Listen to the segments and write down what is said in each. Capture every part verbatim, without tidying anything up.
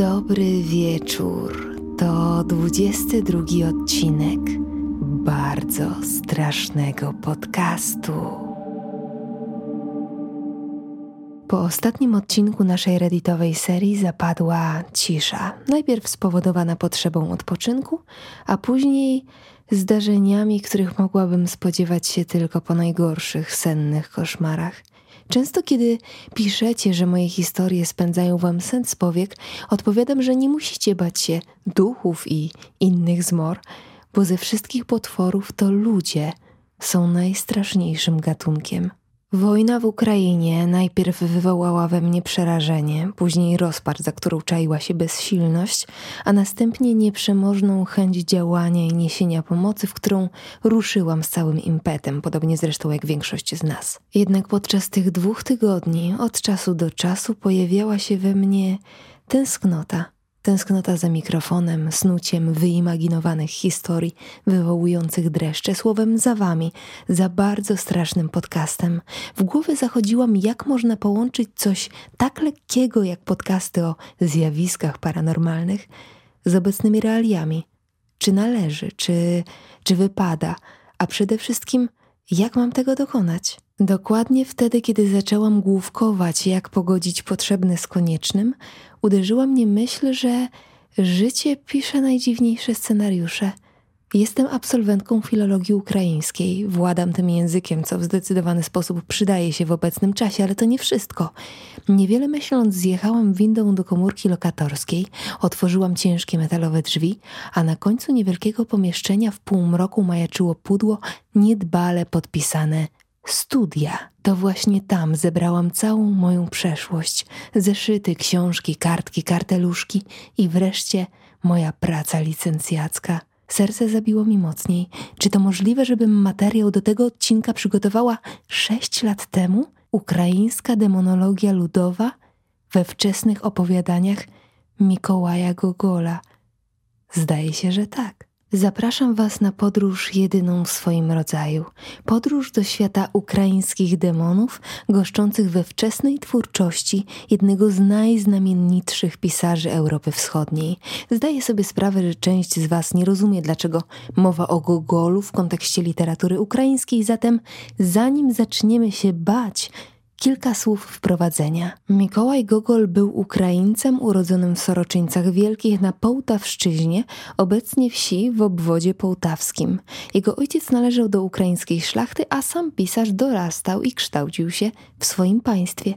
Dobry wieczór. To dwudziesty drugi odcinek bardzo strasznego podcastu. Po ostatnim odcinku naszej redditowej serii zapadła cisza. Najpierw spowodowana potrzebą odpoczynku, a później zdarzeniami, których mogłabym spodziewać się tylko po najgorszych sennych koszmarach. Często kiedy piszecie, że moje historie spędzają wam sen z powiek, odpowiadam, że nie musicie bać się duchów i innych zmor, bo ze wszystkich potworów to ludzie są najstraszniejszym gatunkiem. Wojna w Ukrainie najpierw wywołała we mnie przerażenie, później rozpacz, za którą czaiła się bezsilność, a następnie nieprzemożną chęć działania i niesienia pomocy, w którą ruszyłam z całym impetem, podobnie zresztą jak większość z nas. Jednak podczas tych dwóch tygodni od czasu do czasu pojawiała się we mnie tęsknota. Tęsknota za mikrofonem, snuciem wyimaginowanych historii wywołujących dreszcze, słowem za wami, za bardzo strasznym podcastem. W głowie zachodziłam, jak można połączyć coś tak lekkiego jak podcasty o zjawiskach paranormalnych z obecnymi realiami. Czy należy, czy, czy wypada, a przede wszystkim jak mam tego dokonać? Dokładnie wtedy, kiedy zaczęłam główkować, jak pogodzić potrzebne z koniecznym, uderzyła mnie myśl, że życie pisze najdziwniejsze scenariusze. Jestem absolwentką filologii ukraińskiej, władam tym językiem, co w zdecydowany sposób przydaje się w obecnym czasie, ale to nie wszystko. Niewiele myśląc zjechałam windą do komórki lokatorskiej, otworzyłam ciężkie metalowe drzwi, a na końcu niewielkiego pomieszczenia w półmroku majaczyło pudło niedbale podpisane studia. To właśnie tam zebrałam całą moją przeszłość. Zeszyty, książki, kartki, karteluszki i wreszcie moja praca licencjacka. Serce zabiło mi mocniej. Czy to możliwe, żebym materiał do tego odcinka przygotowała sześć lat temu? Ukraińska demonologia ludowa we wczesnych opowiadaniach Mikołaja Gogola. Zdaje się, że tak. Zapraszam was na podróż jedyną w swoim rodzaju. Podróż do świata ukraińskich demonów, goszczących we wczesnej twórczości jednego z najznamienitszych pisarzy Europy Wschodniej. Zdaję sobie sprawę, że część z was nie rozumie, dlaczego mowa o Gogolu w kontekście literatury ukraińskiej, zatem zanim zaczniemy się bać, kilka słów wprowadzenia. Mikołaj Gogol był Ukraińcem urodzonym w Soroczyńcach Wielkich na Połtawszczyźnie, obecnie wsi w obwodzie połtawskim. Jego ojciec należał do ukraińskiej szlachty, a sam pisarz dorastał i kształcił się w swoim państwie.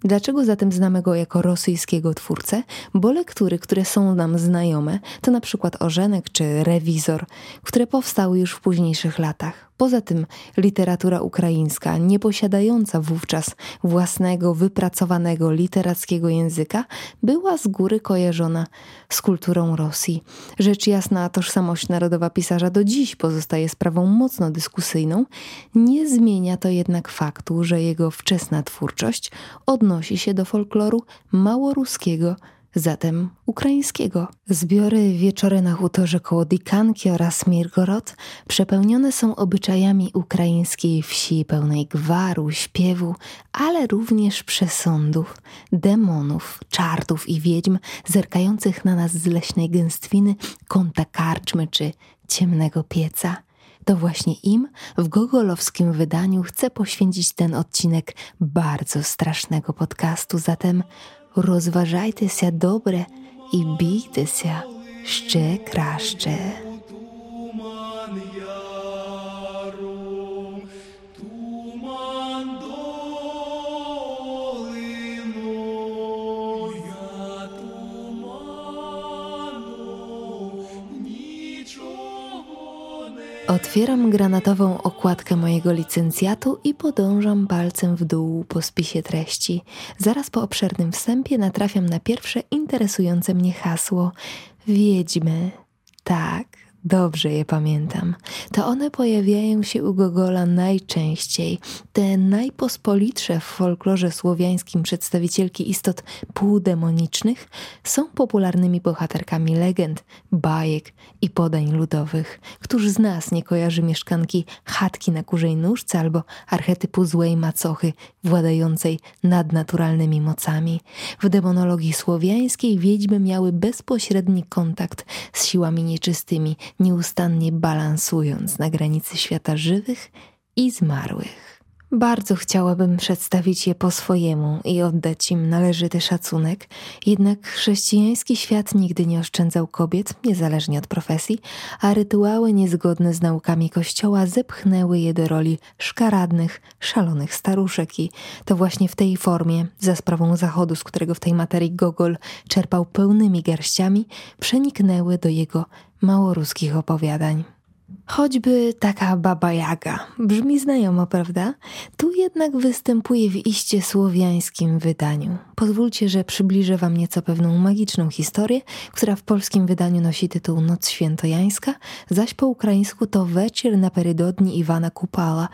Dlaczego zatem znamy go jako rosyjskiego twórcę? Bo lektury, które są nam znajome, to na przykład Ożenek czy Rewizor, które powstały już w późniejszych latach. Poza tym literatura ukraińska, nie posiadająca wówczas własnego, wypracowanego literackiego języka, była z góry kojarzona z kulturą Rosji. Rzecz jasna, tożsamość narodowa pisarza do dziś pozostaje sprawą mocno dyskusyjną. Nie zmienia to jednak faktu, że jego wczesna twórczość odnosi się do folkloru małoruskiego, zatem ukraińskiego. Zbiory Wieczory na Hutorze koło Dikanki oraz Mirgorod przepełnione są obyczajami ukraińskiej wsi pełnej gwaru, śpiewu, ale również przesądów, demonów, czartów i wiedźm zerkających na nas z leśnej gęstwiny, kąta karczmy czy ciemnego pieca. To właśnie im w gogolowskim wydaniu chcę poświęcić ten odcinek bardzo strasznego podcastu, zatem розважайтеся добре і бійтеся ще краще. Otwieram granatową okładkę mojego licencjatu i podążam palcem w dół po spisie treści. Zaraz po obszernym wstępie natrafiam na pierwsze interesujące mnie hasło. Wiedźmy. Tak, Dobrze je pamiętam. To one pojawiają się u Gogola najczęściej. Te najpospolitsze w folklorze słowiańskim przedstawicielki istot półdemonicznych są popularnymi bohaterkami legend, bajek i podań ludowych. Któż z nas nie kojarzy mieszkanki chatki na kurzej nóżce albo archetypu złej macochy władającej nadnaturalnymi mocami? W demonologii słowiańskiej wiedźmy miały bezpośredni kontakt z siłami nieczystymi, nieustannie balansując na granicy świata żywych i zmarłych. Bardzo chciałabym przedstawić je po swojemu i oddać im należyty szacunek, jednak chrześcijański świat nigdy nie oszczędzał kobiet, niezależnie od profesji, a rytuały niezgodne z naukami Kościoła zepchnęły je do roli szkaradnych, szalonych staruszek i to właśnie w tej formie, za sprawą Zachodu, z którego w tej materii Gogol czerpał pełnymi garściami, przeniknęły do jego małoruskich opowiadań. Choćby taka Baba Jaga. Brzmi znajomo, prawda? Tu jednak występuje w iście słowiańskim wydaniu. Pozwólcie, że przybliżę wam nieco pewną magiczną historię, która w polskim wydaniu nosi tytuł Noc Świętojańska, zaś po ukraińsku to Weczir na peredodni Iwana Kupała,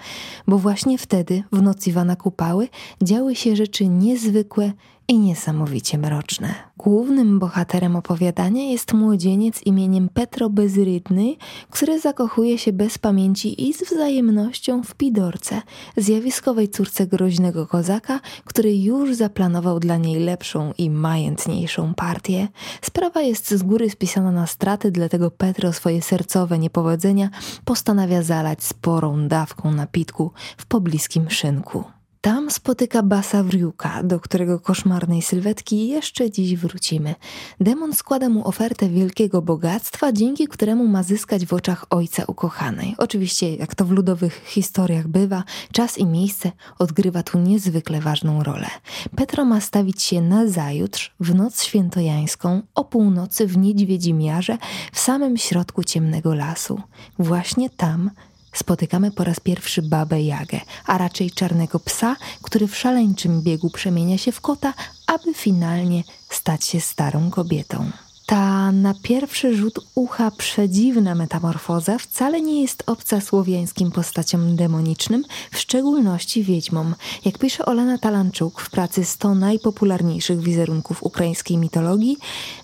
bo właśnie wtedy, w noc Iwana Kupały, działy się rzeczy niezwykłe i niesamowicie mroczne. Głównym bohaterem opowiadania jest młodzieniec imieniem Petro Bezrytny, który zakochuje się bez pamięci i z wzajemnością w Pidorce, zjawiskowej córce groźnego kozaka, który już zaplanował dla niej lepszą i majętniejszą partię. Sprawa jest z góry spisana na straty, dlatego Petro swoje sercowe niepowodzenia postanawia zalać sporą dawką napitku w pobliskim szynku. Tam spotyka Basavriuka, do którego koszmarnej sylwetki jeszcze dziś wrócimy. Demon składa mu ofertę wielkiego bogactwa, dzięki któremu ma zyskać w oczach ojca ukochanej. Oczywiście, jak to w ludowych historiach bywa, czas i miejsce odgrywa tu niezwykle ważną rolę. Petro ma stawić się nazajutrz, w noc świętojańską, o północy w Niedźwiedzimiarze, w samym środku ciemnego lasu. Właśnie tam spotykamy po raz pierwszy Babę Jagę, a raczej czarnego psa, który w szaleńczym biegu przemienia się w kota, aby finalnie stać się starą kobietą. Ta na pierwszy rzut ucha przedziwna metamorfoza wcale nie jest obca słowiańskim postaciom demonicznym, w szczególności wiedźmom. Jak pisze Olena Talanczuk w pracy sto najpopularniejszych wizerunków ukraińskiej mitologii,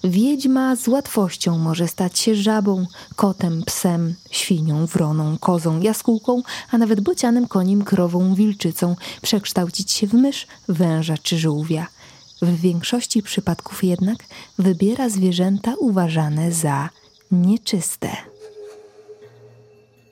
wiedźma z łatwością może stać się żabą, kotem, psem, świnią, wroną, kozą, jaskółką, a nawet bocianym koniem, krową, wilczycą, przekształcić się w mysz, węża czy żółwia. W większości przypadków jednak wybiera zwierzęta uważane za nieczyste.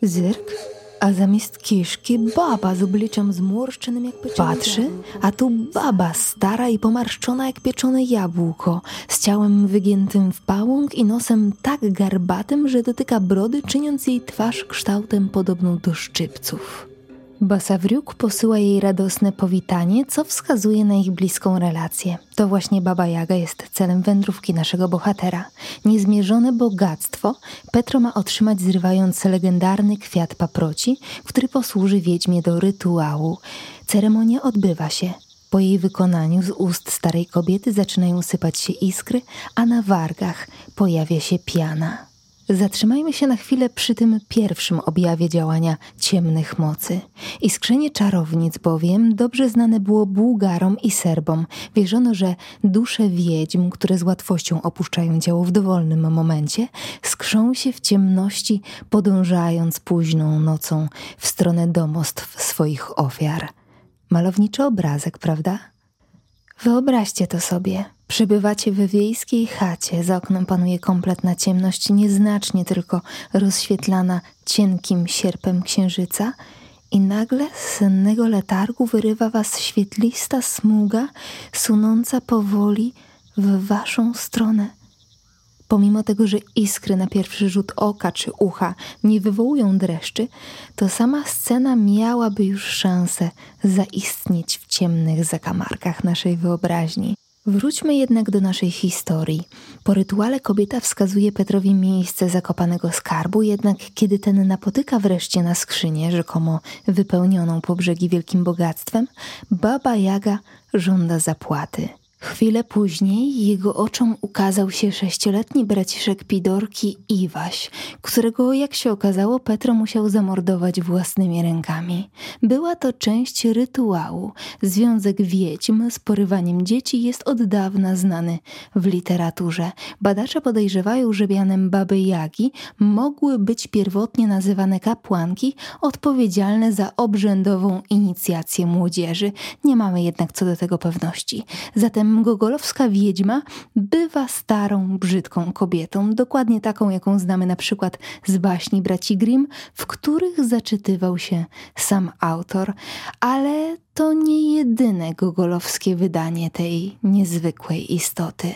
Zyrk, a zamiast kiszki baba z obliczem zmorszczonym jak pieczone. Patrzy, a tu baba stara i pomarszczona jak pieczone jabłko, z ciałem wygiętym w pałąk i nosem tak garbatym, że dotyka brody, czyniąc jej twarz kształtem podobną do szczypców. Basavriuk posyła jej radosne powitanie, co wskazuje na ich bliską relację. To właśnie Baba Jaga jest celem wędrówki naszego bohatera. Niezmierzone bogactwo Petro ma otrzymać, zrywając legendarny kwiat paproci, który posłuży wiedźmie do rytuału. Ceremonia odbywa się. Po jej wykonaniu z ust starej kobiety zaczynają sypać się iskry, a na wargach pojawia się piana. Zatrzymajmy się na chwilę przy tym pierwszym objawie działania ciemnych mocy. Iskrzenie czarownic bowiem dobrze znane było Bułgarom i Serbom. Wierzono, że dusze wiedźm, które z łatwością opuszczają ciało w dowolnym momencie, skrzą się w ciemności, podążając późną nocą w stronę domostw swoich ofiar. Malowniczy obrazek, prawda? Wyobraźcie to sobie. Przebywacie w wiejskiej chacie, za oknem panuje kompletna ciemność, nieznacznie tylko rozświetlana cienkim sierpem księżyca i nagle z sennego letargu wyrywa was świetlista smuga, sunąca powoli w waszą stronę. Pomimo tego, że iskry na pierwszy rzut oka czy ucha nie wywołują dreszczy, to sama scena miałaby już szansę zaistnieć w ciemnych zakamarkach naszej wyobraźni. Wróćmy jednak do naszej historii. Po rytuale kobieta wskazuje Petrowi miejsce zakopanego skarbu, jednak kiedy ten napotyka wreszcie na skrzynię, rzekomo wypełnioną po brzegi wielkim bogactwem, Baba Jaga żąda zapłaty. Chwilę później jego oczom ukazał się sześcioletni braciszek Pidorki Iwaś, którego, jak się okazało, Petro musiał zamordować własnymi rękami. Była to część rytuału. Związek wiedźm z porywaniem dzieci jest od dawna znany w literaturze. Badacze podejrzewają, że bianem Baby Jagi mogły być pierwotnie nazywane kapłanki odpowiedzialne za obrzędową inicjację młodzieży. Nie mamy jednak co do tego pewności. Zatem gogolowska wiedźma bywa starą, brzydką kobietą, dokładnie taką, jaką znamy na przykład z baśni braci Grimm, w których zaczytywał się sam autor, ale to nie jedyne gogolowskie wydanie tej niezwykłej istoty.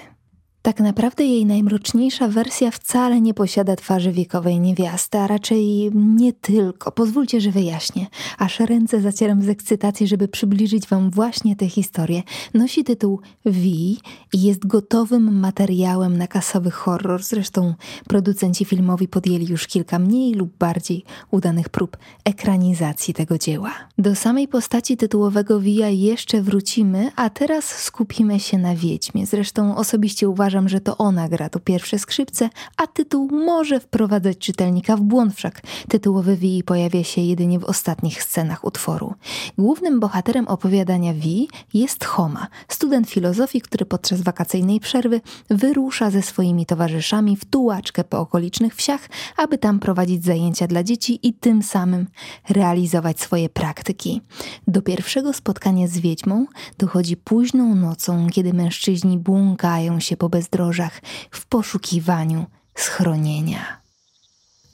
Tak naprawdę jej najmroczniejsza wersja wcale nie posiada twarzy wiekowej niewiasty, a raczej nie tylko. Pozwólcie, że wyjaśnię. Aż ręce zacieram z ekscytacji, żeby przybliżyć wam właśnie tę historię. Nosi tytuł Wij i jest gotowym materiałem na kasowy horror. Zresztą producenci filmowi podjęli już kilka mniej lub bardziej udanych prób ekranizacji tego dzieła. Do samej postaci tytułowego Wija jeszcze wrócimy, a teraz skupimy się na wiedźmie. Zresztą osobiście uważam, Uważam, że to ona gra tu pierwsze skrzypce, a tytuł może wprowadzać czytelnika w błąd, wszak tytułowy Wij pojawia się jedynie w ostatnich scenach utworu. Głównym bohaterem opowiadania Wij jest Homa, student filozofii, który podczas wakacyjnej przerwy wyrusza ze swoimi towarzyszami w tułaczkę po okolicznych wsiach, aby tam prowadzić zajęcia dla dzieci i tym samym realizować swoje praktyki. Do pierwszego spotkania z wiedźmą dochodzi późną nocą, kiedy mężczyźni błąkają się po bezdrożach w poszukiwaniu schronienia.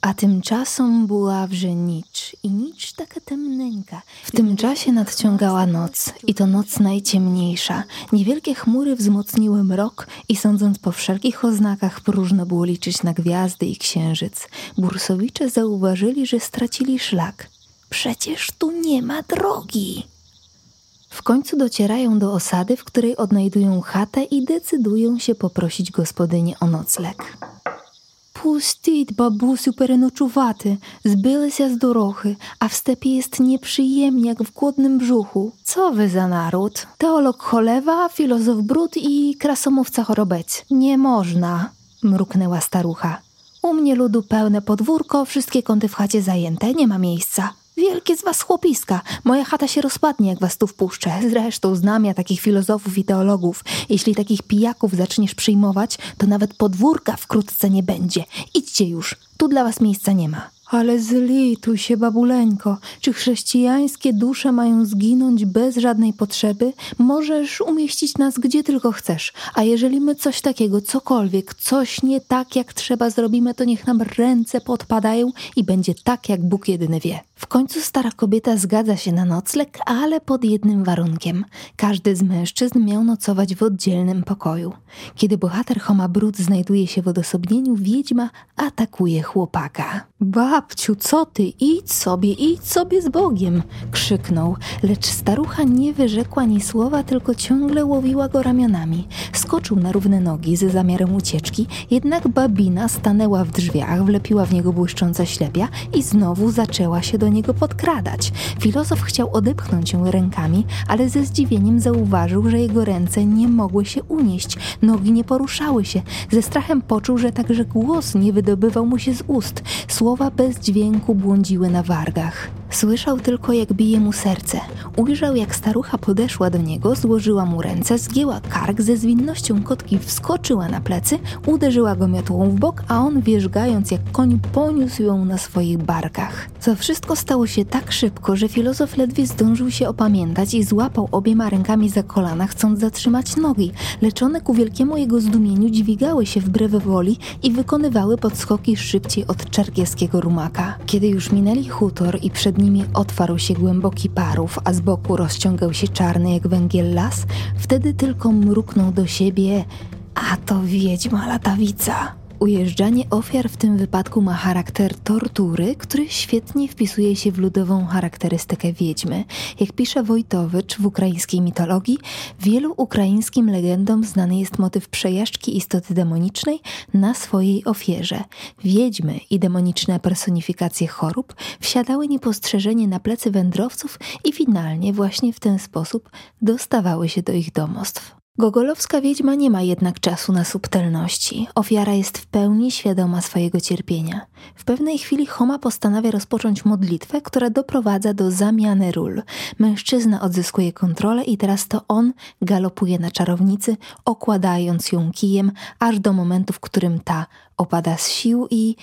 A tymczasem była wże nicz i nicz taka temneńka. W tym czasie nadciągała noc i to noc najciemniejsza. Niewielkie chmury wzmocniły mrok i sądząc po wszelkich oznakach próżno było liczyć na gwiazdy i księżyc. Bursowicze zauważyli, że stracili szlak. Przecież tu nie ma drogi! W końcu docierają do osady, w której odnajdują chatę i decydują się poprosić gospodynię o nocleg. Pustit, babusiu, perenoczuwaty, zbyły się z dorochy, a w stepie jest nieprzyjemnie jak w głodnym brzuchu. Co wy za naród? Teolog cholewa, filozof brud i krasomówca chorobec. Nie można, mruknęła starucha. U mnie ludu pełne podwórko, wszystkie kąty w chacie zajęte, nie ma miejsca. Wielkie z was chłopiska. Moja chata się rozpadnie, jak was tu wpuszczę. Zresztą znam ja takich filozofów i teologów. Jeśli takich pijaków zaczniesz przyjmować, to nawet podwórka wkrótce nie będzie. Idźcie już, tu dla was miejsca nie ma. Ale zlituj się, babuleńko. Czy chrześcijańskie dusze mają zginąć bez żadnej potrzeby? Możesz umieścić nas gdzie tylko chcesz. A jeżeli my coś takiego, cokolwiek, coś nie tak jak trzeba zrobimy, to niech nam ręce podpadają i będzie tak, jak Bóg jedyny wie. W końcu stara kobieta zgadza się na nocleg, ale pod jednym warunkiem. Każdy z mężczyzn miał nocować w oddzielnym pokoju. Kiedy bohater Homa Brud znajduje się w odosobnieniu, wiedźma atakuje chłopaka. Babciu, co ty? Idź sobie, idź sobie z Bogiem! Krzyknął, lecz starucha nie wyrzekła ni słowa, tylko ciągle łowiła go ramionami. Skoczył na równe nogi ze zamiarem ucieczki, jednak babina stanęła w drzwiach, wlepiła w niego błyszczące ślepia i znowu zaczęła się do niego podkradać. Filozof chciał odepchnąć ją rękami, ale ze zdziwieniem zauważył, że jego ręce nie mogły się unieść, nogi nie poruszały się. Ze strachem poczuł, że także głos nie wydobywał mu się z ust. Słowa bez dźwięku błądziły na wargach. Słyszał tylko, jak bije mu serce. Ujrzał, jak starucha podeszła do niego, złożyła mu ręce, zgięła kark, ze zwinnością kotki wskoczyła na plecy, uderzyła go miotłą w bok, a on, wierzgając jak koń, poniósł ją na swoich barkach. To wszystko stało się tak szybko, że filozof ledwie zdążył się opamiętać i złapał obiema rękami za kolana, chcąc zatrzymać nogi, lecz one ku wielkiemu jego zdumieniu dźwigały się wbrew woli i wykonywały podskoki szybciej od czerkieskiego rumaka. Kiedy już minęli hutor i przed nimi otwarł się głęboki parów, a z boku rozciągał się czarny jak węgiel las, wtedy tylko mruknął do siebie: a to wiedźma latawica. Ujeżdżanie ofiar w tym wypadku ma charakter tortury, który świetnie wpisuje się w ludową charakterystykę wiedźmy. Jak pisze Wojtowicz w ukraińskiej mitologii, wielu ukraińskim legendom znany jest motyw przejażdżki istoty demonicznej na swojej ofierze. Wiedźmy i demoniczne personifikacje chorób wsiadały niepostrzeżenie na plecy wędrowców i finalnie właśnie w ten sposób dostawały się do ich domostw. Gogolowska wiedźma nie ma jednak czasu na subtelności. Ofiara jest w pełni świadoma swojego cierpienia. W pewnej chwili Homa postanawia rozpocząć modlitwę, która doprowadza do zamiany ról. Mężczyzna odzyskuje kontrolę i teraz to on galopuje na czarownicy, okładając ją kijem, aż do momentu, w którym ta opada z sił i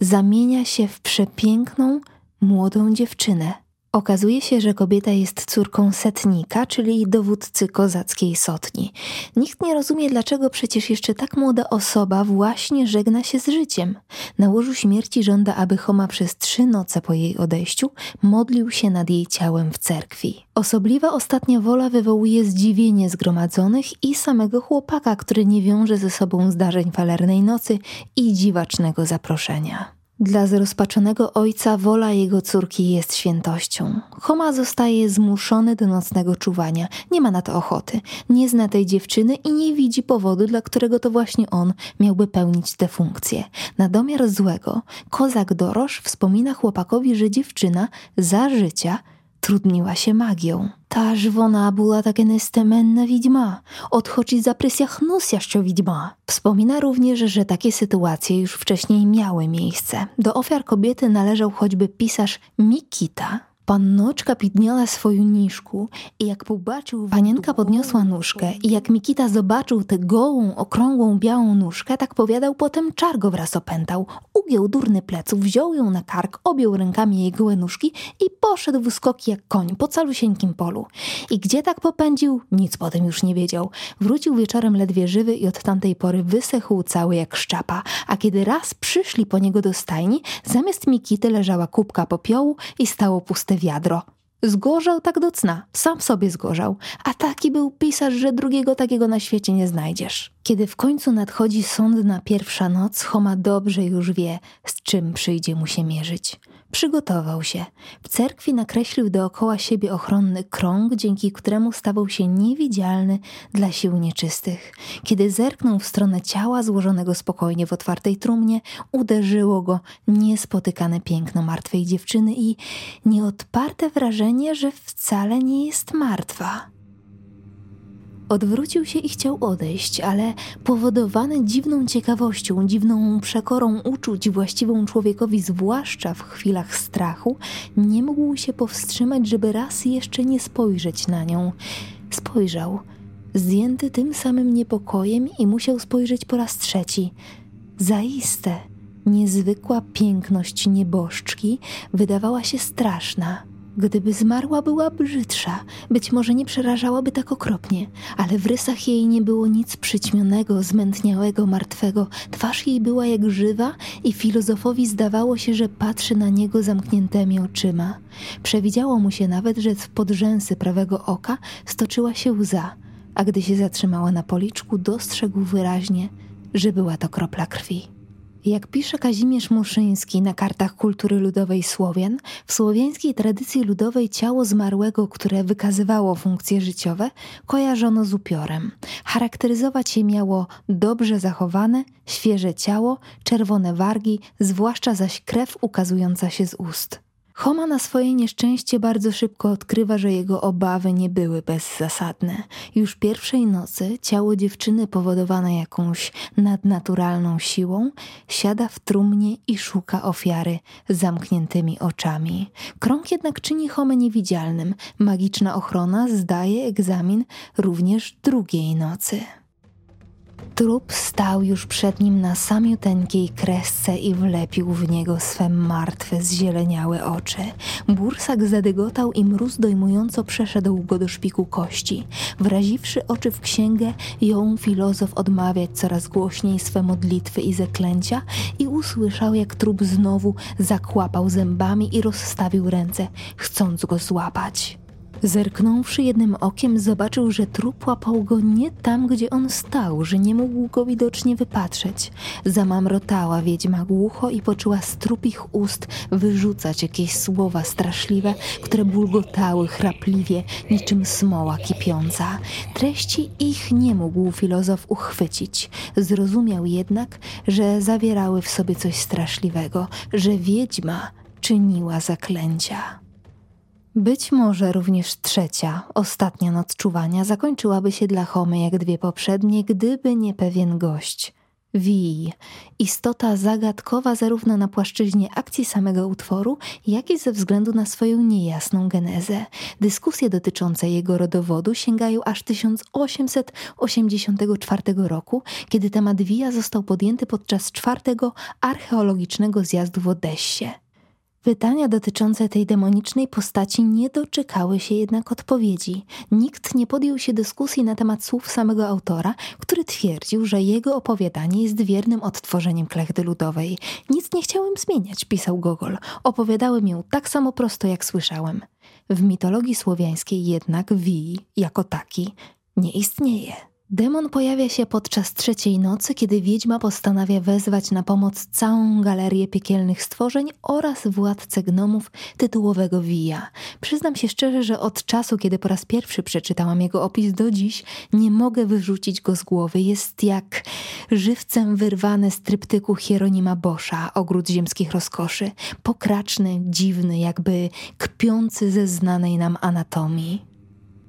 zamienia się w przepiękną, młodą dziewczynę. Okazuje się, że kobieta jest córką setnika, czyli dowódcy kozackiej sotni. Nikt nie rozumie, dlaczego przecież jeszcze tak młoda osoba właśnie żegna się z życiem. Na łożu śmierci żąda, aby Homa przez trzy noce po jej odejściu modlił się nad jej ciałem w cerkwi. Osobliwa ostatnia wola wywołuje zdziwienie zgromadzonych i samego chłopaka, który nie wiąże ze sobą zdarzeń falernej nocy i dziwacznego zaproszenia. Dla zrozpaczonego ojca wola jego córki jest świętością. Homa zostaje zmuszony do nocnego czuwania, nie ma na to ochoty, nie zna tej dziewczyny i nie widzi powodu, dla którego to właśnie on miałby pełnić tę funkcję. Na domiar złego, kozak Dorosz wspomina chłopakowi, że dziewczyna za życia trudniła się magią. Ta ж вона była taka нестеменна відьма, от хоч і заприсягнувся, що відьма. Wspomina również, że takie sytuacje już wcześniej miały miejsce. Do ofiar kobiety należał choćby pisarz Mikita. Pannoczka podniała swoją niżkę i jak pobaczył... Panienka podniosła nóżkę i jak Mikita zobaczył tę gołą, okrągłą, białą nóżkę, tak powiadał, potem czar go wraz opętał. Ugiął durny pleców, wziął ją na kark, objął rękami jej gołe nóżki i poszedł w skoki jak koń po calusieńkim polu. I gdzie tak popędził, nic potem już nie wiedział. Wrócił wieczorem ledwie żywy i od tamtej pory wysechł cały jak szczapa. A kiedy raz przyszli po niego do stajni, zamiast Mikity leżała kubka popiołu i stało puste wiadro. Zgorzał tak do cna, sam sobie zgorzał, a taki był pisarz, że drugiego takiego na świecie nie znajdziesz. Kiedy w końcu nadchodzi sądna pierwsza noc, Homa dobrze już wie, z czym przyjdzie mu się mierzyć. Przygotował się. W cerkwi nakreślił dookoła siebie ochronny krąg, dzięki któremu stawał się niewidzialny dla sił nieczystych. Kiedy zerknął w stronę ciała złożonego spokojnie w otwartej trumnie, uderzyło go niespotykane piękno martwej dziewczyny i nieodparte wrażenie, że wcale nie jest martwa. Odwrócił się i chciał odejść, ale powodowany dziwną ciekawością, dziwną przekorą uczuć właściwą człowiekowi, zwłaszcza w chwilach strachu, nie mógł się powstrzymać, żeby raz jeszcze nie spojrzeć na nią. Spojrzał, zdjęty tym samym niepokojem, i musiał spojrzeć po raz trzeci. Zaiste, niezwykła piękność nieboszczki wydawała się straszna. Gdyby zmarła, była brzydsza, być może nie przerażałaby tak okropnie, ale w rysach jej nie było nic przyćmionego, zmętniałego, martwego. Twarz jej była jak żywa i filozofowi zdawało się, że patrzy na niego zamkniętymi oczyma. Przewidziało mu się nawet, że spod rzęsy prawego oka stoczyła się łza, a gdy się zatrzymała na policzku, dostrzegł wyraźnie, że była to kropla krwi. Jak pisze Kazimierz Muszyński na kartach kultury ludowej Słowian, w słowiańskiej tradycji ludowej ciało zmarłego, które wykazywało funkcje życiowe, kojarzono z upiorem. Charakteryzować je miało dobrze zachowane, świeże ciało, czerwone wargi, zwłaszcza zaś krew ukazująca się z ust. Homa na swoje nieszczęście bardzo szybko odkrywa, że jego obawy nie były bezzasadne. Już pierwszej nocy ciało dziewczyny, powodowane jakąś nadnaturalną siłą, siada w trumnie i szuka ofiary zamkniętymi oczami. Krąg jednak czyni Homę niewidzialnym. Magiczna ochrona zdaje egzamin również drugiej nocy. Trup stał już przed nim na samiuteńkiej kresce i wlepił w niego swe martwe, zzieleniałe oczy. Bursak zadygotał i mróz dojmująco przeszedł go do szpiku kości. Wraziwszy oczy w księgę, jął filozof odmawiać coraz głośniej swe modlitwy i zaklęcia i usłyszał, jak trup znowu zakłapał zębami i rozstawił ręce, chcąc go złapać. Zerknąwszy jednym okiem, zobaczył, że trup łapał go nie tam, gdzie on stał, że nie mógł go widocznie wypatrzeć. Zamamrotała wiedźma głucho i poczuła z trupich ust wyrzucać jakieś słowa straszliwe, które bulgotały chrapliwie, niczym smoła kipiąca. Treści ich nie mógł filozof uchwycić. Zrozumiał jednak, że zawierały w sobie coś straszliwego, że wiedźma czyniła zaklęcia. Być może również trzecia, ostatnia noc czuwania zakończyłaby się dla Homy jak dwie poprzednie, gdyby nie pewien gość. Wij, istota zagadkowa zarówno na płaszczyźnie akcji samego utworu, jak i ze względu na swoją niejasną genezę. Dyskusje dotyczące jego rodowodu sięgają aż tysiąc osiemset osiemdziesiątego czwartego roku, kiedy temat Wija został podjęty podczas czwartego archeologicznego zjazdu w Odessie. Pytania dotyczące tej demonicznej postaci nie doczekały się jednak odpowiedzi. Nikt nie podjął się dyskusji na temat słów samego autora, który twierdził, że jego opowiadanie jest wiernym odtworzeniem klechdy ludowej. Nic nie chciałem zmieniać, pisał Gogol. Opowiadałem ją tak samo prosto, jak słyszałem. W mitologii słowiańskiej jednak Wij jako taki nie istnieje. Demon pojawia się podczas trzeciej nocy, kiedy wiedźma postanawia wezwać na pomoc całą galerię piekielnych stworzeń oraz władcę gnomów tytułowego Wija. Przyznam się szczerze, że od czasu, kiedy po raz pierwszy przeczytałam jego opis do dziś, nie mogę wyrzucić go z głowy. Jest jak żywcem wyrwany z tryptyku Hieronima Boscha, Ogród ziemskich rozkoszy. Pokraczny, dziwny, jakby kpiący ze znanej nam anatomii.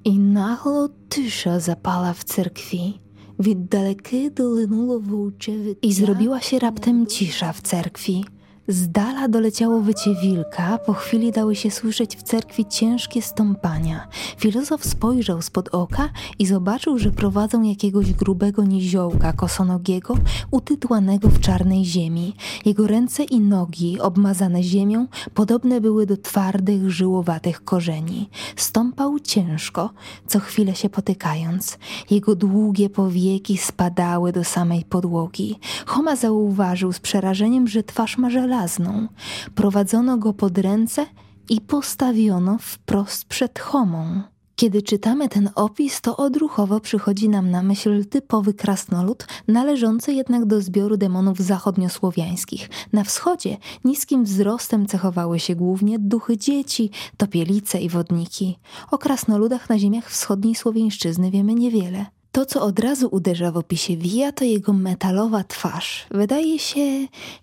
I nagło tysza zapala w cerkwi. Від далеки долинуло вовче виття. I zrobiła się raptem cisza w cerkwi. Z dala doleciało wycie wilka, po chwili dały się słyszeć w cerkwi ciężkie stąpania. Filozof spojrzał spod oka i zobaczył, że prowadzą jakiegoś grubego niziołka kosonogiego, utytłanego w czarnej ziemi. Jego ręce i nogi, obmazane ziemią, podobne były do twardych, żyłowatych korzeni. Stąpał ciężko, co chwilę się potykając. Jego długie powieki spadały do samej podłogi. Homa zauważył z przerażeniem, że twarz ma żelazną. Prowadzono go pod ręce i postawiono wprost przed Homą. Kiedy czytamy ten opis, to odruchowo przychodzi nam na myśl typowy krasnolud, należący jednak do zbioru demonów zachodniosłowiańskich. Na wschodzie niskim wzrostem cechowały się głównie duchy dzieci, topielice i wodniki. O krasnoludach na ziemiach wschodniej słowiańszczyzny wiemy niewiele. To, co od razu uderza w opisie Wija, to jego metalowa twarz. Wydaje się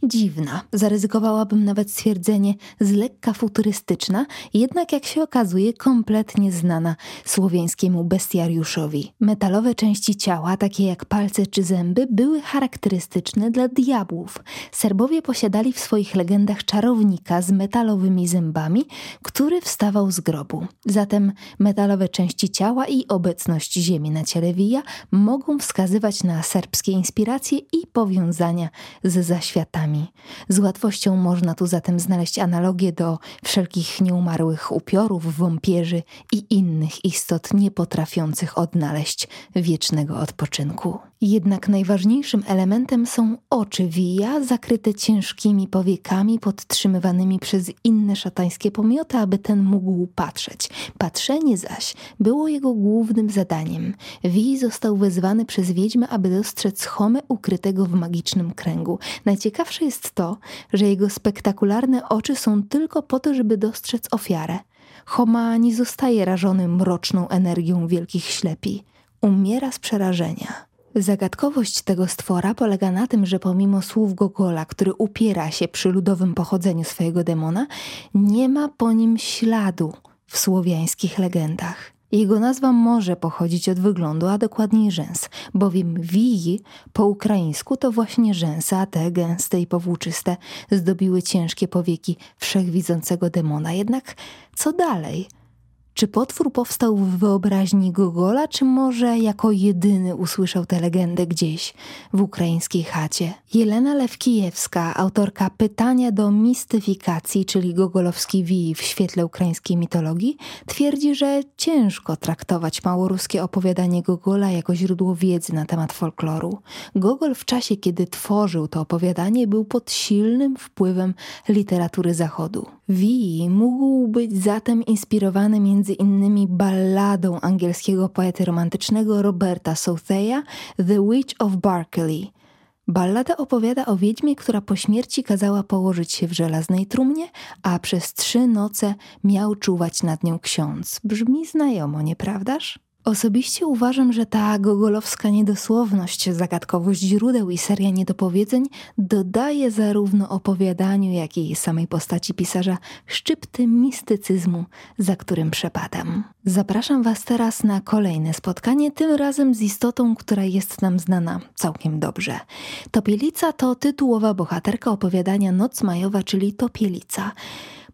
dziwna. Zaryzykowałabym nawet stwierdzenie z lekka futurystyczna, jednak jak się okazuje kompletnie znana słowiańskiemu bestiariuszowi. Metalowe części ciała, takie jak palce czy zęby, były charakterystyczne dla diabłów. Serbowie posiadali w swoich legendach czarownika z metalowymi zębami, który wstawał z grobu. Zatem metalowe części ciała i obecność ziemi na ciele Wija mogą wskazywać na serbskie inspiracje i powiązania z zaświatami. Z łatwością można tu zatem znaleźć analogię do wszelkich nieumarłych upiorów, wąpierzy i innych istot niepotrafiących odnaleźć wiecznego odpoczynku. Jednak najważniejszym elementem są oczy Wija, zakryte ciężkimi powiekami podtrzymywanymi przez inne szatańskie pomioty, aby ten mógł patrzeć. Patrzenie zaś było jego głównym zadaniem. Wij został wezwany przez wiedźmę, aby dostrzec Homę ukrytego w magicznym kręgu. Najciekawsze jest to, że jego spektakularne oczy są tylko po to, żeby dostrzec ofiarę. Homa nie zostaje rażony mroczną energią wielkich ślepi. Umiera z przerażenia. Zagadkowość tego stwora polega na tym, że pomimo słów Gogola, który upiera się przy ludowym pochodzeniu swojego demona, nie ma po nim śladu w słowiańskich legendach. Jego nazwa może pochodzić od wyglądu, a dokładniej rzęs, bowiem wiji po ukraińsku to właśnie rzęsa, a te gęste i powłóczyste zdobiły ciężkie powieki wszechwidzącego demona. Jednak co dalej? Czy potwór powstał w wyobraźni Gogola, czy może jako jedyny usłyszał tę legendę gdzieś w ukraińskiej chacie? Jelena Lewkijewska, autorka Pytania do mistyfikacji, czyli gogolowski Wij w świetle ukraińskiej mitologii, twierdzi, że ciężko traktować małoruskie opowiadanie Gogola jako źródło wiedzy na temat folkloru. Gogol w czasie, kiedy tworzył to opowiadanie, był pod silnym wpływem literatury Zachodu. Wij mógł być zatem inspirowany między innymi balladą angielskiego poety romantycznego Roberta Southeya The Witch of Berkeley. Ballada opowiada o wiedźmie, która po śmierci kazała położyć się w żelaznej trumnie, a przez trzy noce miał czuwać nad nią ksiądz. Brzmi znajomo, nieprawdaż? Osobiście uważam, że ta gogolowska niedosłowność, zagadkowość źródeł i seria niedopowiedzeń dodaje zarówno opowiadaniu, jak i samej postaci pisarza szczypty mistycyzmu, za którym przepadam. Zapraszam Was teraz na kolejne spotkanie, tym razem z istotą, która jest nam znana całkiem dobrze. Topielica to tytułowa bohaterka opowiadania Noc Majowa, czyli Topielica.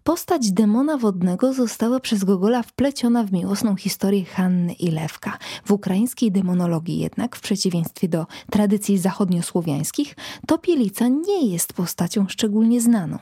Postać demona wodnego została przez Gogola wpleciona w miłosną historię Hanny i Lewka. W ukraińskiej demonologii jednak, w przeciwieństwie do tradycji zachodniosłowiańskich, Topielica nie jest postacią szczególnie znaną.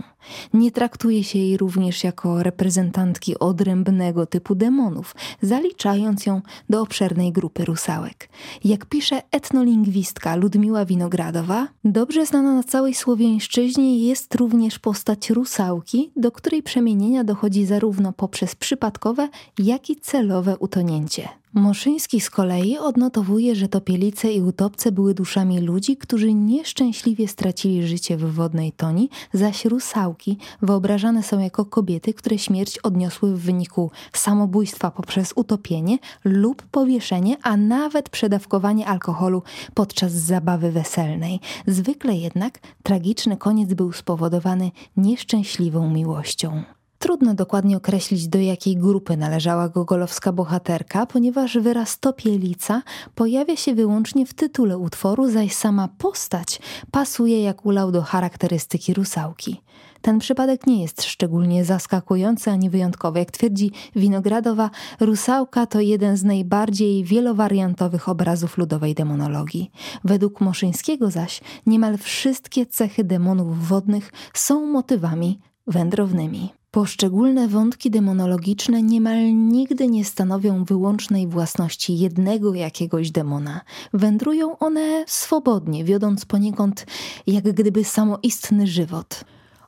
Nie traktuje się jej również jako reprezentantki odrębnego typu demonów, zaliczając ją do obszernej grupy rusałek. Jak pisze etnolingwistka Ludmiła Winogradowa, dobrze znana na całej słowiańszczyźnie jest również postać rusałki, do której przemienienia dochodzi zarówno poprzez przypadkowe, jak i celowe utonięcie. Muszyński z kolei odnotowuje, że topielice i utopce były duszami ludzi, którzy nieszczęśliwie stracili życie w wodnej toni, zaś rusałki wyobrażane są jako kobiety, które śmierć odniosły w wyniku samobójstwa poprzez utopienie lub powieszenie, a nawet przedawkowanie alkoholu podczas zabawy weselnej. Zwykle jednak tragiczny koniec był spowodowany nieszczęśliwą miłością. Trudno dokładnie określić, do jakiej grupy należała gogolowska bohaterka, ponieważ wyraz topielica pojawia się wyłącznie w tytule utworu, zaś sama postać pasuje jak ulał do charakterystyki rusałki. Ten przypadek nie jest szczególnie zaskakujący ani wyjątkowy. Jak twierdzi Winogradowa, rusałka to jeden z najbardziej wielowariantowych obrazów ludowej demonologii. Według Muszyńskiego zaś niemal wszystkie cechy demonów wodnych są motywami wędrownymi. Poszczególne wątki demonologiczne niemal nigdy nie stanowią wyłącznej własności jednego jakiegoś demona. Wędrują one swobodnie, wiodąc poniekąd jak gdyby samoistny żywot.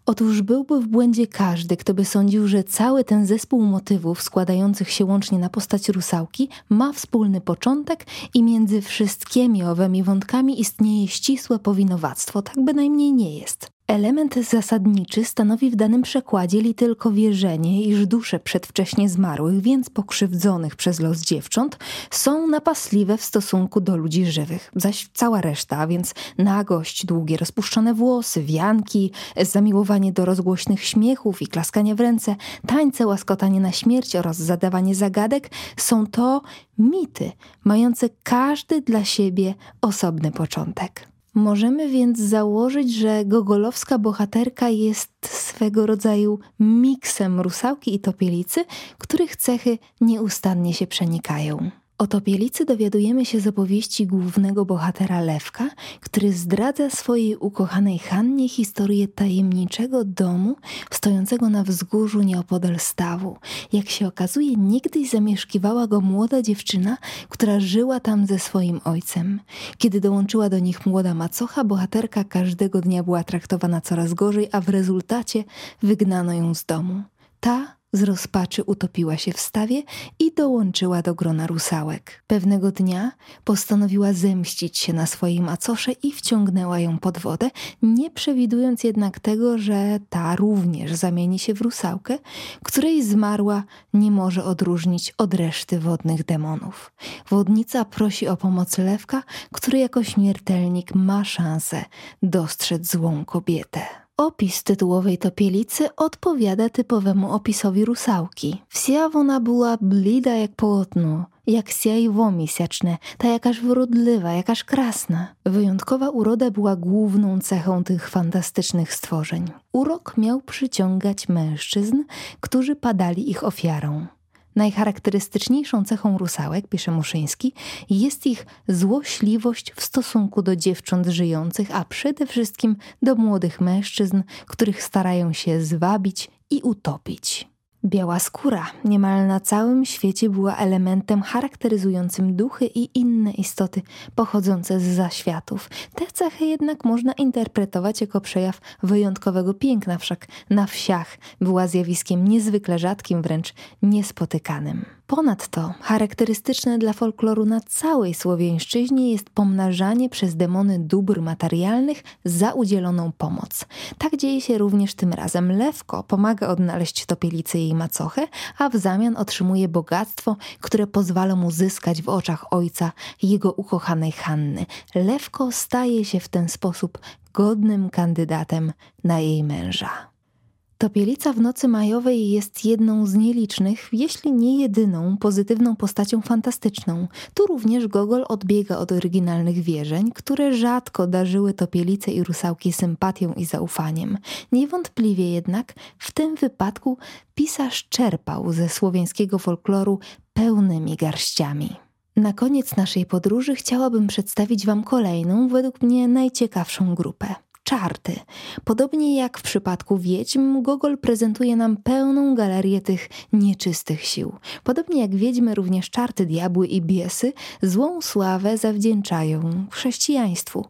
Otóż byłby w błędzie każdy, kto by sądził, że cały ten zespół motywów składających się łącznie na postać rusałki ma wspólny początek i między wszystkimi owymi wątkami istnieje ścisłe powinowactwo. Tak bynajmniej nie jest. Element zasadniczy stanowi w danym przekładzie li tylko wierzenie, iż dusze przedwcześnie zmarłych, więc pokrzywdzonych przez los dziewcząt, są napasliwe w stosunku do ludzi żywych. Zaś cała reszta, a więc nagość, długie rozpuszczone włosy, wianki, zamiłowanie do rozgłośnych śmiechów i klaskania w ręce, tańce, łaskotanie na śmierć oraz zadawanie zagadek, są to mity, mające każdy dla siebie osobny początek. Możemy więc założyć, że gogolowska bohaterka jest swego rodzaju miksem rusałki i topielicy, których cechy nieustannie się przenikają. O topielicy dowiadujemy się z opowieści głównego bohatera Lewka, który zdradza swojej ukochanej Hannie historię tajemniczego domu stojącego na wzgórzu nieopodal stawu. Jak się okazuje, niegdyś zamieszkiwała go młoda dziewczyna, która żyła tam ze swoim ojcem. Kiedy dołączyła do nich młoda macocha, bohaterka każdego dnia była traktowana coraz gorzej, a w rezultacie wygnano ją z domu. Ta z rozpaczy utopiła się w stawie i dołączyła do grona rusałek. Pewnego dnia postanowiła zemścić się na swojej macosze i wciągnęła ją pod wodę, nie przewidując jednak tego, że ta również zamieni się w rusałkę, której zmarła nie może odróżnić od reszty wodnych demonów. Wodnica prosi o pomoc Lewka, który jako śmiertelnik ma szansę dostrzec złą kobietę. Opis tytułowej topielicy odpowiada typowemu opisowi rusałki. Wsia ona była blida jak połotno, jak siajwo miesięczne, ta jakaż wrodliwa, jakaż krasna. Wyjątkowa uroda była główną cechą tych fantastycznych stworzeń. Urok miał przyciągać mężczyzn, którzy padali ich ofiarą. Najcharakterystyczniejszą cechą rusałek, pisze Muszyński, jest ich złośliwość w stosunku do dziewcząt żyjących, a przede wszystkim do młodych mężczyzn, których starają się zwabić i utopić. Biała skóra niemal na całym świecie była elementem charakteryzującym duchy i inne istoty pochodzące z zaświatów. Te cechy jednak można interpretować jako przejaw wyjątkowego piękna, wszak na wsiach była zjawiskiem niezwykle rzadkim, wręcz niespotykanym. Ponadto charakterystyczne dla folkloru na całej Słowiańszczyźnie jest pomnażanie przez demony dóbr materialnych za udzieloną pomoc. Tak dzieje się również tym razem. Lewko pomaga odnaleźć Topielicy jej macochę, a w zamian otrzymuje bogactwo, które pozwala mu zyskać w oczach ojca jego ukochanej Hanny. Lewko staje się w ten sposób godnym kandydatem na jej męża. Topielica w nocy majowej jest jedną z nielicznych, jeśli nie jedyną, pozytywną postacią fantastyczną. Tu również Gogol odbiega od oryginalnych wierzeń, które rzadko darzyły Topielice i Rusałki sympatią i zaufaniem. Niewątpliwie jednak w tym wypadku pisarz czerpał ze słowiańskiego folkloru pełnymi garściami. Na koniec naszej podróży chciałabym przedstawić Wam kolejną, według mnie najciekawszą grupę. Czarty. Podobnie jak w przypadku wiedźm, Gogol prezentuje nam pełną galerię tych nieczystych sił. Podobnie jak wiedźmy, również czarty, diabły i biesy złą sławę zawdzięczają chrześcijaństwu.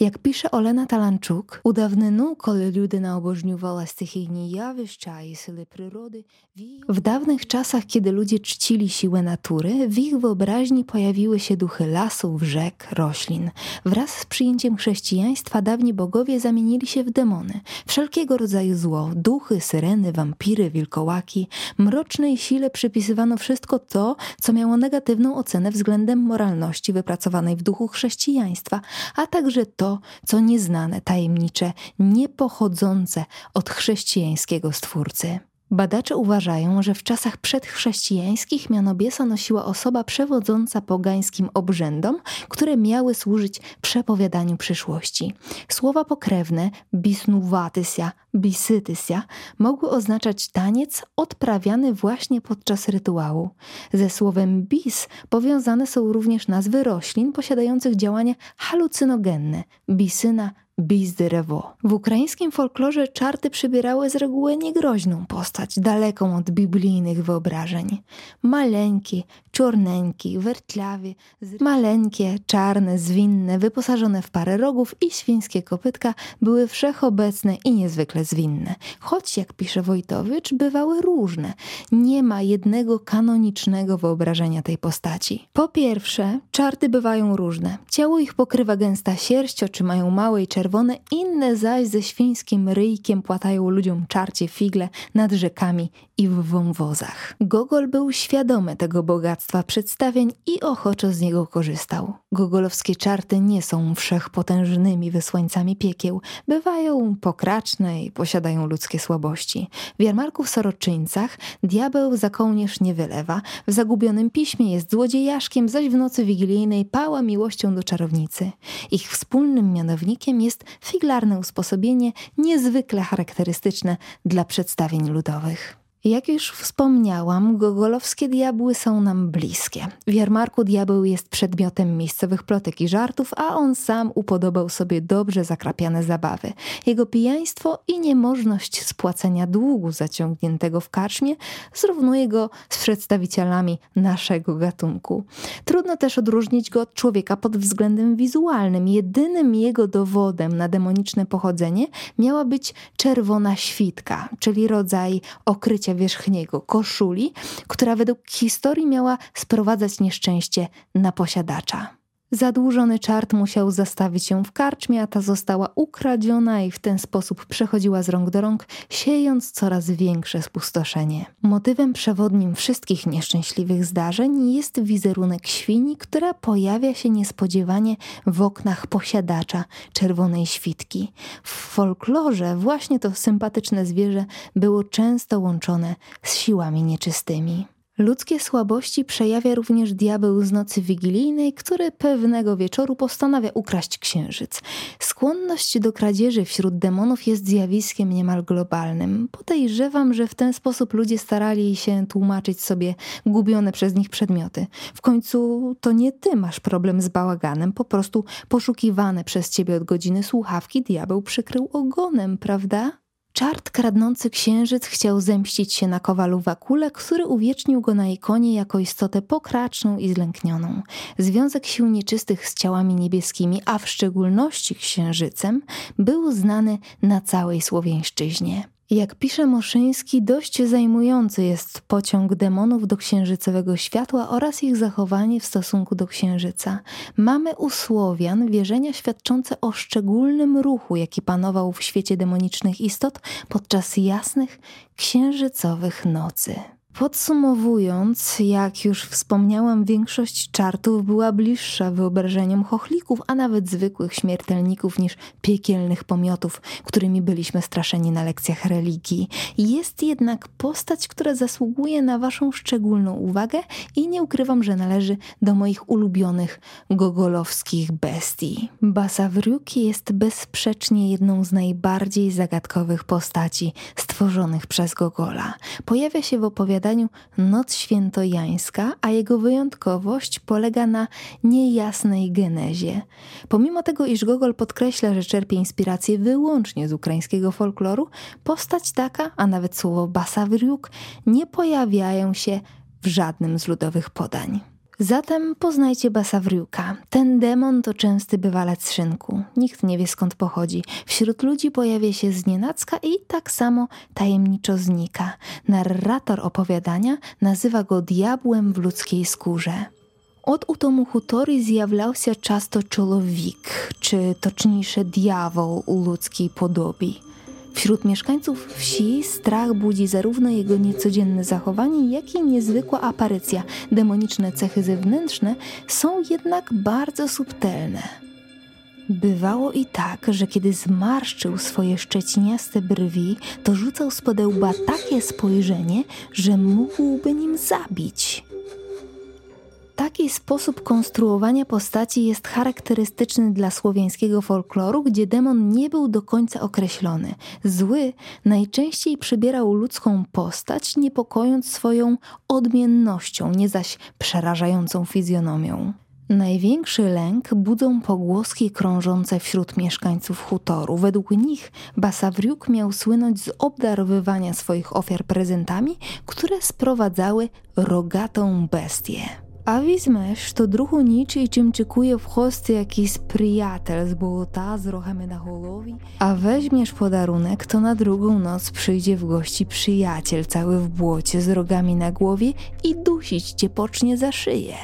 Jak pisze Olena Talanczuk, u dawnynu, kiedy ludy naobożniowała stychijni jawiszcza i sile przyrody, w dawnych czasach, kiedy ludzie czcili siłę natury, w ich wyobraźni pojawiły się duchy lasów, rzek, roślin. Wraz z przyjęciem chrześcijaństwa dawni bogowie zamienili się w demony. Wszelkiego rodzaju zło, duchy, syreny, wampiry, wilkołaki. Mrocznej sile przypisywano wszystko to, co miało negatywną ocenę względem moralności wypracowanej w duchu chrześcijaństwa, a także to, co nieznane, tajemnicze, niepochodzące od chrześcijańskiego stwórcy. Badacze uważają, że w czasach przedchrześcijańskich miano biesa nosiła osoba przewodząca pogańskim obrzędom, które miały służyć przepowiadaniu przyszłości. Słowa pokrewne bisnuwatysia, bisytysia mogły oznaczać taniec odprawiany właśnie podczas rytuału. Ze słowem bis powiązane są również nazwy roślin posiadających działanie halucynogenne, bisyna, bizdrewo. W ukraińskim folklorze czarty przybierały z reguły niegroźną postać, daleką od biblijnych wyobrażeń. Maleńki, czorneńki, wertlawi, maleńkie, czarne, zwinne, wyposażone w parę rogów i świńskie kopytka były wszechobecne i niezwykle zwinne. Choć, jak pisze Wojtowicz, bywały różne. Nie ma jednego kanonicznego wyobrażenia tej postaci. Po pierwsze, czarty bywają różne. Ciało ich pokrywa gęsta sierść, oczy mają małe i czerwone, Czerwone, inne zaś ze świńskim ryjkiem płatają ludziom czarcie figle nad rzekami i w wąwozach. Gogol był świadomy tego bogactwa przedstawień i ochoczo z niego korzystał. Gogolowskie czarty nie są wszechpotężnymi wysłańcami piekieł. Bywają pokraczne i posiadają ludzkie słabości. W Jarmarku w Soroczyńcach diabeł za kołnierz nie wylewa, w Zagubionym Piśmie jest złodziejaszkiem, zaś w nocy wigilijnej pała miłością do czarownicy. Ich wspólnym mianownikiem jest figlarne usposobienie niezwykle charakterystyczne dla przedstawień ludowych. Jak już wspomniałam, gogolowskie diabły są nam bliskie. W Jarmarku diabeł jest przedmiotem miejscowych plotek i żartów, a on sam upodobał sobie dobrze zakrapiane zabawy. Jego pijaństwo i niemożność spłacenia długu zaciągniętego w karczmie zrównuje go z przedstawicielami naszego gatunku. Trudno też odróżnić go od człowieka pod względem wizualnym. Jedynym jego dowodem na demoniczne pochodzenie miała być czerwona świtka, czyli rodzaj okrycia wierzchniego koszuli, która według historii miała sprowadzać nieszczęście na posiadacza. Zadłużony czart musiał zastawić ją w karczmie, a ta została ukradziona i w ten sposób przechodziła z rąk do rąk, siejąc coraz większe spustoszenie. Motywem przewodnim wszystkich nieszczęśliwych zdarzeń jest wizerunek świni, która pojawia się niespodziewanie w oknach posiadacza czerwonej świtki. W folklorze właśnie to sympatyczne zwierzę było często łączone z siłami nieczystymi. Ludzkie słabości przejawia również diabeł z nocy wigilijnej, który pewnego wieczoru postanawia ukraść księżyc. Skłonność do kradzieży wśród demonów jest zjawiskiem niemal globalnym. Podejrzewam, że w ten sposób ludzie starali się tłumaczyć sobie gubione przez nich przedmioty. W końcu to nie ty masz problem z bałaganem, po prostu poszukiwane przez ciebie od godziny słuchawki diabeł przykrył ogonem, prawda? Czart kradnący księżyc chciał zemścić się na kowalu Wakule, który uwiecznił go na ikonie jako istotę pokraczną i zlęknioną. Związek sił nieczystych z ciałami niebieskimi, a w szczególności księżycem, był znany na całej Słowiańszczyźnie. Jak pisze Muszyński, dość zajmujący jest pociąg demonów do księżycowego światła oraz ich zachowanie w stosunku do księżyca. Mamy u Słowian wierzenia świadczące o szczególnym ruchu, jaki panował w świecie demonicznych istot podczas jasnych, księżycowych nocy. Podsumowując, jak już wspomniałam, większość czartów była bliższa wyobrażeniom chochlików, a nawet zwykłych śmiertelników niż piekielnych pomiotów, którymi byliśmy straszeni na lekcjach religii. Jest jednak postać, która zasługuje na waszą szczególną uwagę i nie ukrywam, że należy do moich ulubionych gogolowskich bestii. Basavriuk jest bezsprzecznie jedną z najbardziej zagadkowych postaci stworzonych przez Gogola. Pojawia się w opowiadaniu Noc Świętojańska, a jego wyjątkowość polega na niejasnej genezie. Pomimo tego, iż Gogol podkreśla, że czerpie inspirację wyłącznie z ukraińskiego folkloru, postać taka, a nawet słowo Basavriuk, nie pojawiają się w żadnym z ludowych podań. Zatem poznajcie Basavriuka. Ten demon to częsty bywalec szynku. Nikt nie wie, skąd pochodzi. Wśród ludzi pojawia się znienacka i tak samo tajemniczo znika. Narrator opowiadania nazywa go diabłem w ludzkiej skórze. Od u tomu hutory zjawiał się często człowiek, czy toczniejsze diabeł u ludzkiej podobie. Wśród mieszkańców wsi strach budzi zarówno jego niecodzienne zachowanie, jak i niezwykła aparycja. Demoniczne cechy zewnętrzne są jednak bardzo subtelne. Bywało i tak, że kiedy zmarszczył swoje szczeciniaste brwi, to rzucał z podełba takie spojrzenie, że mógłby nim zabić. Taki sposób konstruowania postaci jest charakterystyczny dla słowiańskiego folkloru, gdzie demon nie był do końca określony. Zły najczęściej przybierał ludzką postać, niepokojąc swoją odmiennością, nie zaś przerażającą fizjonomią. Największy lęk budzą pogłoski krążące wśród mieszkańców hutoru. Według nich Basavriuk miał słynąć z obdarowywania swoich ofiar prezentami, które sprowadzały rogatą bestię. A wizmesz, to druhu niczy i czym czekuje w hosty jakiś przyjaciel z bolota, z rochami na głowie. A weźmiesz podarunek, to na drugą noc przyjdzie w gości przyjaciel cały w błocie z rogami na głowie i dusić cię pocznie za szyję.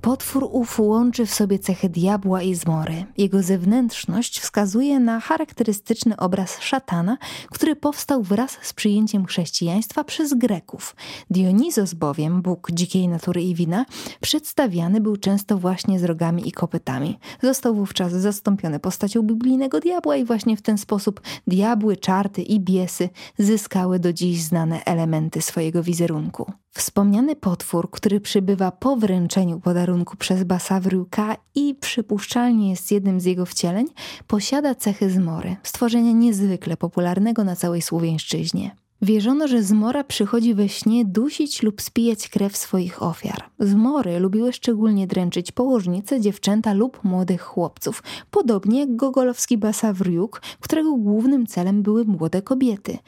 Potwór ów łączy w sobie cechy diabła i zmory. Jego zewnętrzność wskazuje na charakterystyczny obraz szatana, który powstał wraz z przyjęciem chrześcijaństwa przez Greków. Dionizos bowiem, bóg dzikiej natury i wina, przedstawiany był często właśnie z rogami i kopytami. Został wówczas zastąpiony postacią biblijnego diabła i właśnie w ten sposób diabły, czarty i biesy zyskały do dziś znane elementy swojego wizerunku. Wspomniany potwór, który przybywa po wręczeniu podarunku przez Basavriuka i przypuszczalnie jest jednym z jego wcieleń, posiada cechy zmory, stworzenia niezwykle popularnego na całej Słowiańszczyźnie. Wierzono, że zmora przychodzi we śnie dusić lub spijać krew swoich ofiar. Zmory lubiły szczególnie dręczyć położnice, dziewczęta lub młodych chłopców, podobnie jak gogolowski Basavriuk, którego głównym celem były młode kobiety.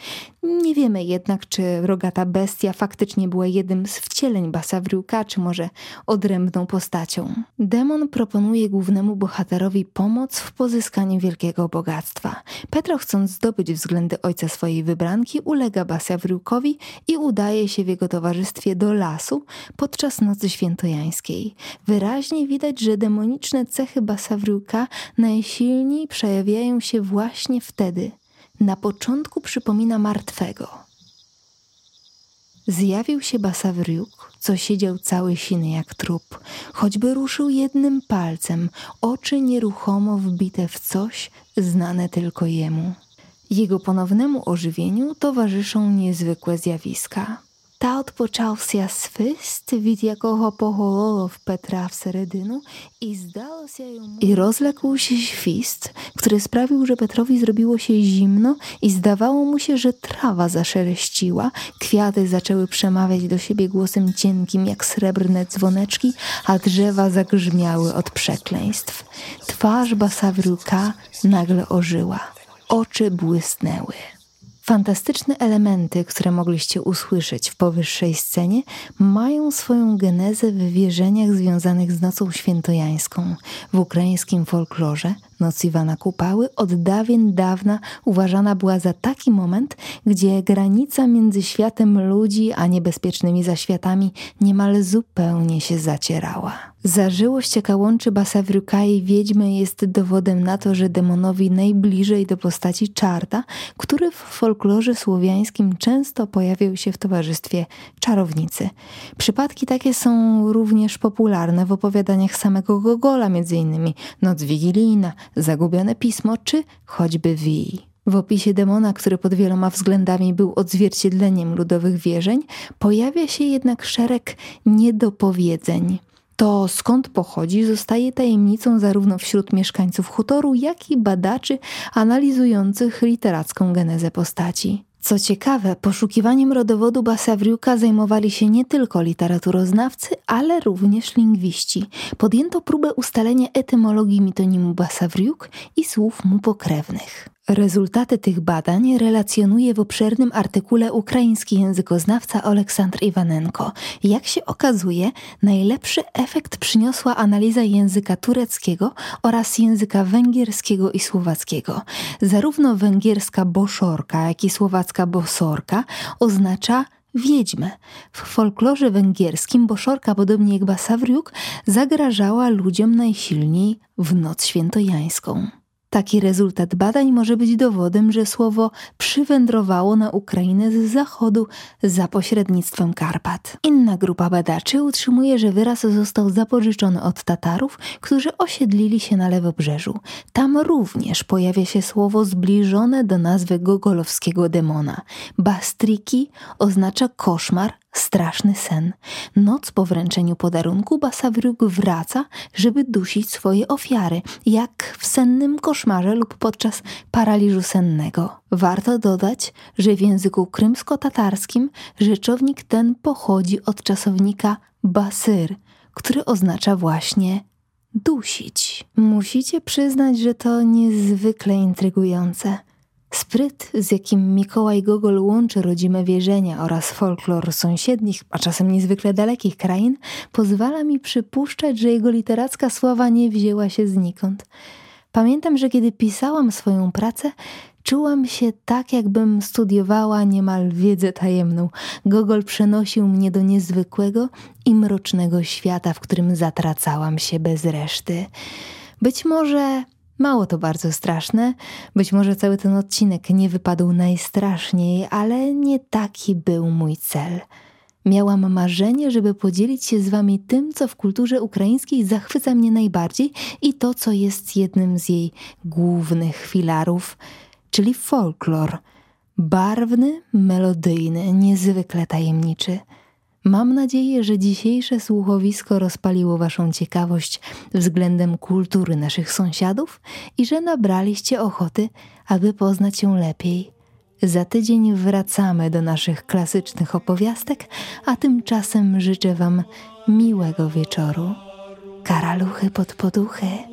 Nie wiemy jednak, czy rogata bestia faktycznie była jednym z wcieleń Basavriuka, czy może odrębną postacią. Demon proponuje głównemu bohaterowi pomoc w pozyskaniu wielkiego bogactwa. Petro, chcąc zdobyć względy ojca swojej wybranki, ulega Basavriukowi i udaje się w jego towarzystwie do lasu podczas nocy świętojańskiej. Wyraźnie widać, że demoniczne cechy Basavriuka najsilniej przejawiają się właśnie wtedy. Na początku przypomina martwego. Zjawił się Basavriuk, co siedział cały siny jak trup. Choćby ruszył jednym palcem, oczy nieruchomo wbite w coś znane tylko jemu. Jego ponownemu ożywieniu towarzyszą niezwykłe zjawiska. Ta odpoczął się swyst, wid jakiego pohololo w Petra w seredynu i zdało się jemu... I rozległ się świst, który sprawił, że Petrowi zrobiło się zimno i zdawało mu się, że trawa zaszeleściła, kwiaty zaczęły przemawiać do siebie głosem cienkim jak srebrne dzwoneczki, a drzewa zagrzmiały od przekleństw. Twarz Basavriuka nagle ożyła. Oczy błysnęły. Fantastyczne elementy, które mogliście usłyszeć w powyższej scenie, mają swoją genezę w wierzeniach związanych z Nocą Świętojańską. W ukraińskim folklorze Noc Iwana Kupały od dawien dawna uważana była za taki moment, gdzie granica między światem ludzi a niebezpiecznymi zaświatami niemal zupełnie się zacierała. Zażyłość, jaka łączy Basavriuka i wiedźmy, jest dowodem na to, że demonowi najbliżej do postaci czarta, który w folklorze słowiańskim często pojawiał się w towarzystwie czarownicy. Przypadki takie są również popularne w opowiadaniach samego Gogola, m.in. Noc Wigilijna, Zagubione Pismo czy choćby Wij. W opisie demona, który pod wieloma względami był odzwierciedleniem ludowych wierzeń, pojawia się jednak szereg niedopowiedzeń. To, skąd pochodzi, zostaje tajemnicą zarówno wśród mieszkańców Hutoru, jak i badaczy analizujących literacką genezę postaci. Co ciekawe, poszukiwaniem rodowodu Basavriuka zajmowali się nie tylko literaturoznawcy, ale również lingwiści. Podjęto próbę ustalenia etymologii mitonimu Basavriuk i słów mu pokrewnych. Rezultaty tych badań relacjonuje w obszernym artykule ukraiński językoznawca Oleksandr Iwanenko. Jak się okazuje, najlepszy efekt przyniosła analiza języka tureckiego oraz języka węgierskiego i słowackiego. Zarówno węgierska boszorka, jak i słowacka bosorka oznacza wiedźmę. W folklorze węgierskim boszorka, podobnie jak Basavriuk, zagrażała ludziom najsilniej w Noc Świętojańską. Taki rezultat badań może być dowodem, że słowo przywędrowało na Ukrainę z zachodu za pośrednictwem Karpat. Inna grupa badaczy utrzymuje, że wyraz został zapożyczony od Tatarów, którzy osiedlili się na Lewobrzeżu. Tam również pojawia się słowo zbliżone do nazwy gogolowskiego demona. Bastriki oznacza koszmar, straszny sen. Noc po wręczeniu podarunku Basavriuk wraca, żeby dusić swoje ofiary, jak w sennym koszmarze lub podczas paraliżu sennego. Warto dodać, że w języku krymsko-tatarskim rzeczownik ten pochodzi od czasownika basyr, który oznacza właśnie dusić. Musicie przyznać, że to niezwykle intrygujące. Spryt, z jakim Mikołaj Gogol łączy rodzime wierzenia oraz folklor sąsiednich, a czasem niezwykle dalekich krain, pozwala mi przypuszczać, że jego literacka sława nie wzięła się znikąd. Pamiętam, że kiedy pisałam swoją pracę, czułam się tak, jakbym studiowała niemal wiedzę tajemną. Gogol przenosił mnie do niezwykłego i mrocznego świata, w którym zatracałam się bez reszty. Być może... Mało to bardzo straszne, być może cały ten odcinek nie wypadł najstraszniej, ale nie taki był mój cel. Miałam marzenie, żeby podzielić się z wami tym, co w kulturze ukraińskiej zachwyca mnie najbardziej i to, co jest jednym z jej głównych filarów, czyli folklor. Barwny, melodyjny, niezwykle tajemniczy. Mam nadzieję, że dzisiejsze słuchowisko rozpaliło waszą ciekawość względem kultury naszych sąsiadów i że nabraliście ochoty, aby poznać ją lepiej. Za tydzień wracamy do naszych klasycznych opowiastek, a tymczasem życzę wam miłego wieczoru. Karaluchy pod poduchy.